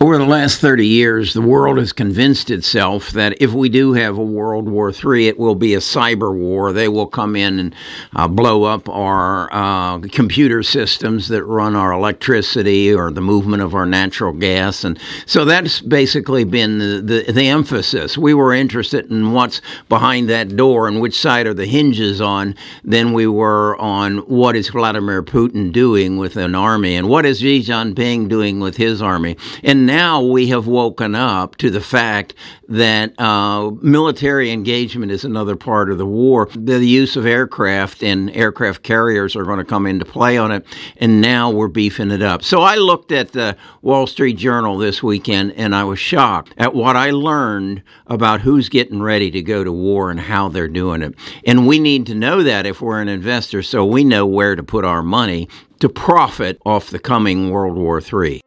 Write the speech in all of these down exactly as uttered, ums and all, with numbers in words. Over the last thirty years, the world has convinced itself that if we do have a World War Three, it will be a cyber war. They will come in and uh, blow up our uh, computer systems that run our electricity or the movement of our natural gas. And so that's basically been the, the, the emphasis. We were interested in what's behind that door and which side are the hinges on than we were on what is Vladimir Putin doing with an army and what is Xi Jinping doing with his army. And now we have woken up to the fact that uh, military engagement is another part of the war. The use of aircraft and aircraft carriers are going to come into play on it, and now we're beefing it up. So I looked at the Wall Street Journal this weekend, and I was shocked at what I learned about who's getting ready to go to war and how they're doing it. And we need to know that if we're an investor, so we know where to put our money to profit off the coming World War Three.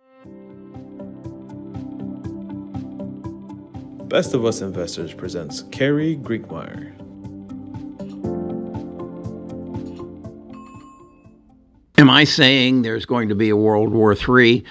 Best of Us Investors presents Kerry Griegmeier. Am I saying there's going to be a World War Three?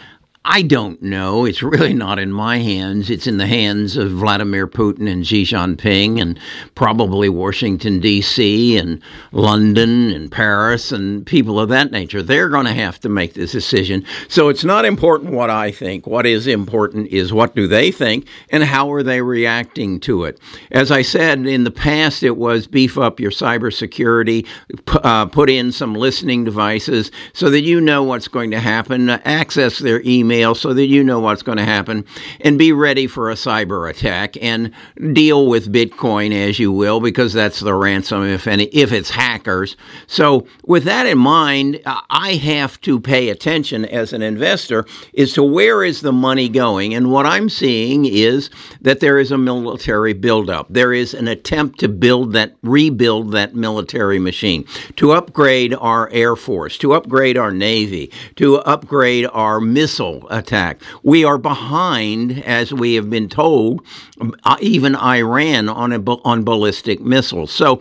I don't know. It's really not in my hands. It's in the hands of Vladimir Putin and Xi Jinping and probably Washington, D C and London and Paris and people of that nature. They're going to have to make this decision. So it's not important what I think. What is important is what do they think and how are they reacting to it? As I said, in the past, it was beef up your cybersecurity, p- uh, put in some listening devices so that you know what's going to happen, access their email so that you know what's going to happen, and be ready for a cyber attack and deal with Bitcoin as you will, because that's the ransom if any, if it's hackers. So with that in mind, I have to pay attention as an investor as to where is the money going. And what I'm seeing is that there is a military buildup. There is an attempt to build that, rebuild that military machine, to upgrade our Air Force, to upgrade our Navy, to upgrade our missile attack. We are behind, as we have been told, even Iran on a, on ballistic missiles. So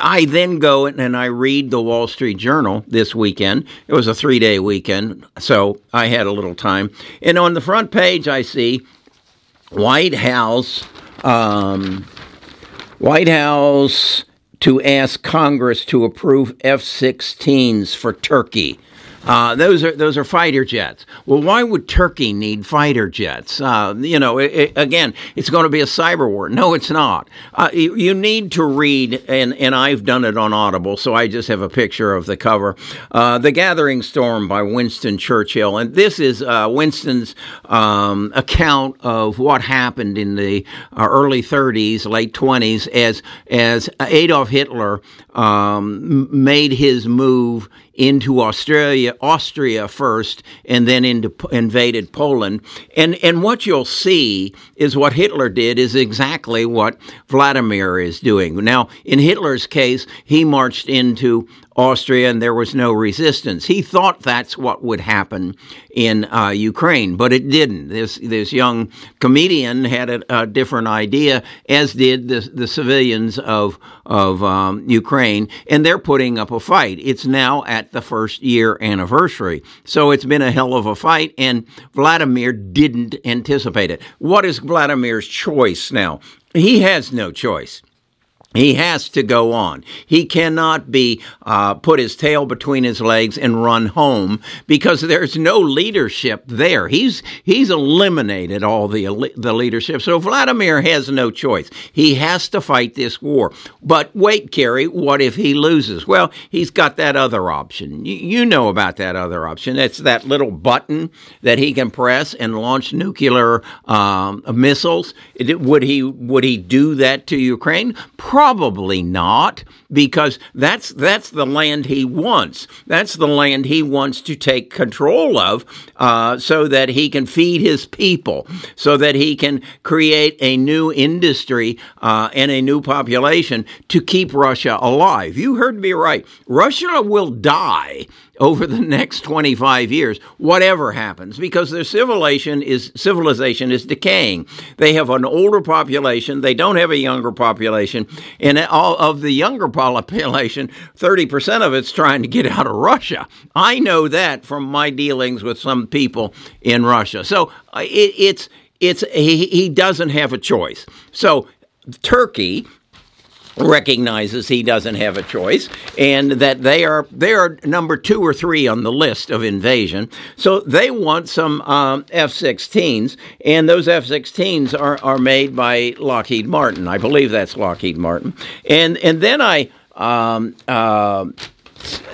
I then go and I read the Wall Street Journal this weekend. It was a three-day weekend, so I had a little time. And on the front page, I see White House, um, White House to ask Congress to approve F sixteens for Turkey. Uh, those are those are fighter jets. Well, why would Turkey need fighter jets? Uh, you know, it, it, again, it's going to be a cyber war. No, it's not. Uh, you, you need to read, and, and I've done it on Audible, so I just have a picture of the cover, uh, The Gathering Storm by Winston Churchill. And this is uh, Winston's um, account of what happened in the uh, early thirties, late twenties, as, as Adolf Hitler um, made his move into Australia, Austria first, and then into, invaded Poland. And and what you'll see is what Hitler did is exactly what Vladimir is doing. Now, in Hitler's case, he marched into Austria and there was no resistance. He thought that's what would happen in uh, Ukraine, but it didn't. This this young comedian had a, a different idea, as did the, the civilians of, of um, Ukraine, and they're putting up a fight. It's now at the first year anniversary. So it's been a hell of a fight, and Vladimir didn't anticipate it. What is Vladimir's choice now? He has no choice. He has to go on. He cannot be uh, put his tail between his legs and run home because there's no leadership there. He's he's eliminated all the the leadership. So Vladimir has no choice. He has to fight this war. But wait, Kerry, what if he loses? Well, he's got that other option. You, you know about that other option. It's that little button that he can press and launch nuclear um, missiles. Would he would he do that to Ukraine? Probably. Probably not, because that's that's the land he wants. That's the land he wants to take control of uh, so that he can feed his people, so that he can create a new industry uh, and a new population to keep Russia alive. You heard me right. Russia will die over the next twenty-five years, whatever happens, because their civilization is civilization is decaying. They have an older population. They don't have a younger population. And all of the younger population, thirty percent of it's trying to get out of Russia. I know that from my dealings with some people in Russia. So it, it's it's he, he doesn't have a choice. So Turkey recognizes he doesn't have a choice, and that they are they are number two or three on the list of invasion. So they want some um, F sixteens, and those F sixteens are, are made by Lockheed Martin. I believe that's Lockheed Martin. And and then I um, uh,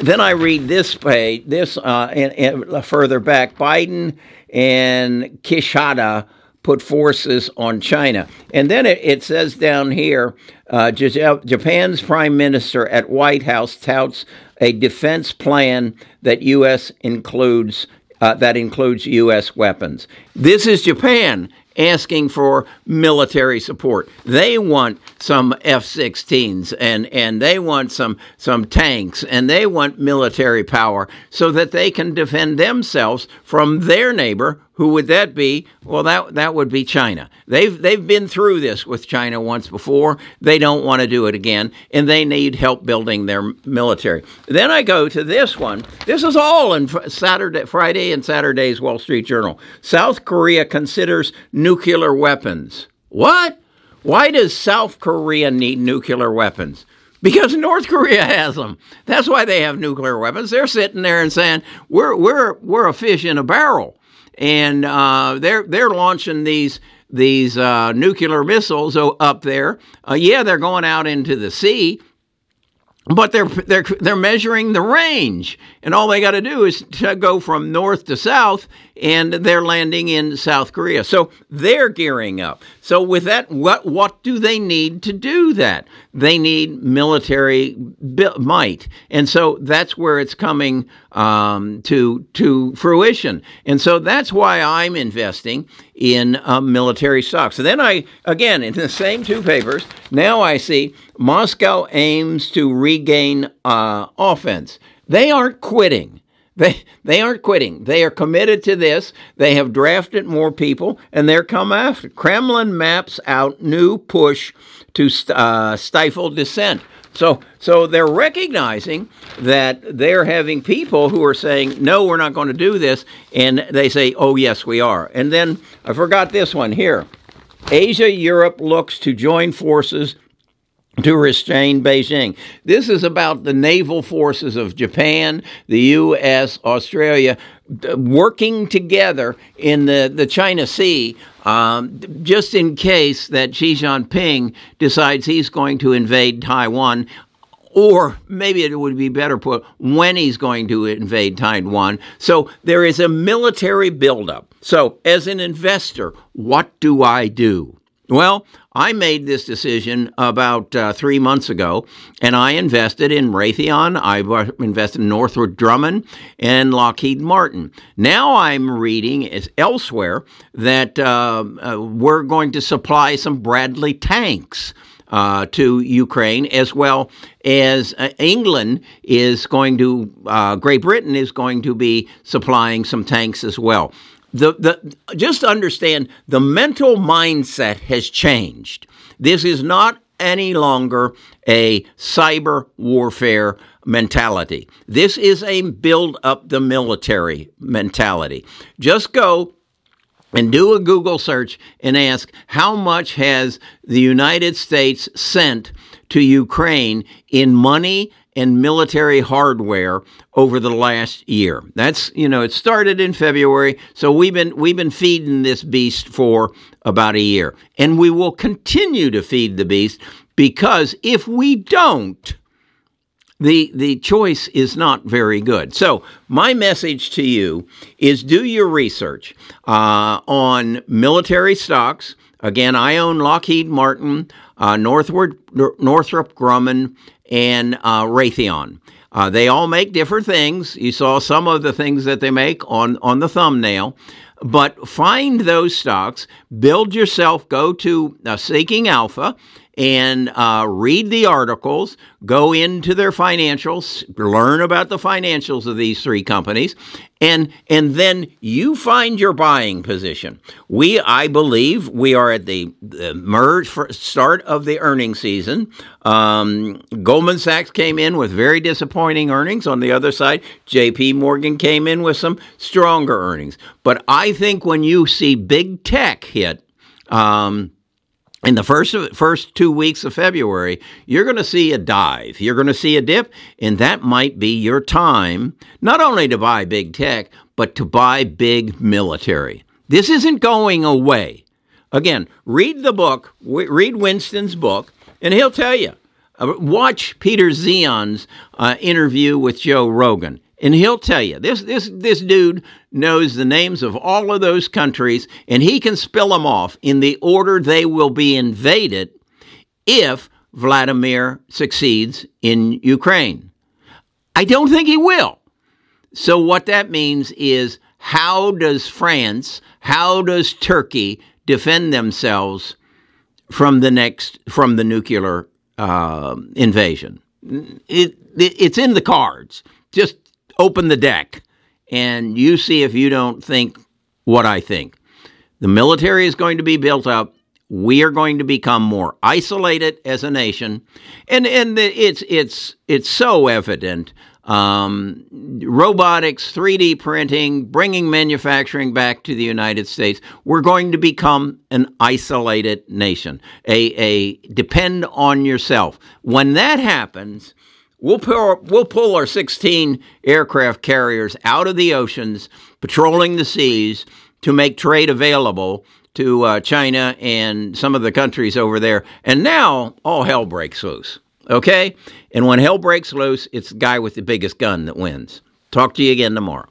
then I read this page this uh, and, and further back. Biden and Kishida put forces on China. And then it, it says down here, uh, Japan's prime minister at White House touts a defense plan that U S includes uh, that includes U S weapons. This is Japan asking for military support. They want some F sixteens and, and they want some some tanks, and they want military power so that they can defend themselves from their neighbor. Who would that be? Well, that that would be China. They've they've been through this with China once before. They don't want to do it again, and they need help building their military. Then I go to this one. This is all in Saturday, Friday and Saturday's Wall Street Journal. South Korea considers nuclear weapons. What? Why does South Korea need nuclear weapons? Because North Korea has them. That's why they have nuclear weapons. They're sitting there and saying, "We're we're we're a fish in a barrel." And uh, they're they're launching these these uh, nuclear missiles up there. Uh, yeah, they're going out into the sea, but they're they're they're measuring the range, and all they got to do is to go from north to south, and they're landing in South Korea. So they're gearing up. So with that, what what do they need to do that? They need military might, and so that's where it's coming um, to to fruition. And so that's why I'm investing in uh, military stocks. So then I, again, in the same two papers, now I see Moscow aims to regain uh, offense. They aren't quitting. They they aren't quitting. They are committed to this. They have drafted more people, and they're come after. Kremlin maps out new push to uh, stifle dissent. So so they're recognizing that they're having people who are saying, no, we're not going to do this. And they say, oh, yes, we are. And then I forgot this one here. Asia, Europe looks to join forces to restrain Beijing. This is about the naval forces of Japan, the U S, Australia, working together in the, the China Sea, um, just in case that Xi Jinping decides he's going to invade Taiwan. Or maybe it would be better put when he's going to invade Taiwan. So there is a military buildup. So as an investor, what do I do? Well, I made this decision about uh, three months ago, and I invested in Raytheon, I invested in Northrop Grumman, and Lockheed Martin. Now I'm reading is elsewhere that uh, uh, we're going to supply some Bradley tanks uh, to Ukraine, as well as uh, England is going to, uh, Great Britain is going to be supplying some tanks as well. The, the, just understand the mental mindset has changed. This is not any longer a cyber warfare mentality. This is a build up the military mentality. Just go and do a Google search and ask, how much has the United States sent to Ukraine in money and military hardware over the last year? That's, you know, it started in February, so we've been we've been feeding this beast for about a year, and we will continue to feed the beast, because if we don't, the the choice is not very good. So my message to you is, do your research uh, on military stocks. Again, I own Lockheed Martin, uh, Northrop Northrop Grumman, and uh, Raytheon. Uh, they all make different things. You saw some of the things that they make on, on the thumbnail. But find those stocks, build yourself, go to uh, Seeking Alpha, and uh, read the articles, go into their financials, learn about the financials of these three companies, and and then you find your buying position. We, I believe, we are at the, the merge for start of the earnings season. Um, Goldman Sachs came in with very disappointing earnings. On the other side, J P. Morgan came in with some stronger earnings. But I think when you see big tech hit um, in the first first two weeks of February, you're going to see a dive. You're going to see a dip, and that might be your time not only to buy big tech, but to buy big military. This isn't going away. Again, read the book, read Winston's book, and he'll tell you. Watch Peter Zion's uh, interview with Joe Rogan. And he'll tell you, this this this dude knows the names of all of those countries, and he can spill them off in the order they will be invaded if Vladimir succeeds in Ukraine. I don't think he will. So what that means is, how does France, how does Turkey defend themselves from the next from the nuclear uh, invasion? It, it it's in the cards. Just open the deck, and you see if you don't think what I think. The military is going to be built up. We are going to become more isolated as a nation, and and it's it's it's so evident. Um, robotics, three D printing, bringing manufacturing back to the United States. We're going to become an isolated nation. A a depend on yourself. When that happens, We'll pull, we'll pull our sixteen aircraft carriers out of the oceans, patrolling the seas to make trade available to uh, China and some of the countries over there. And now all hell breaks loose, okay? And when hell breaks loose, it's the guy with the biggest gun that wins. Talk to you again tomorrow.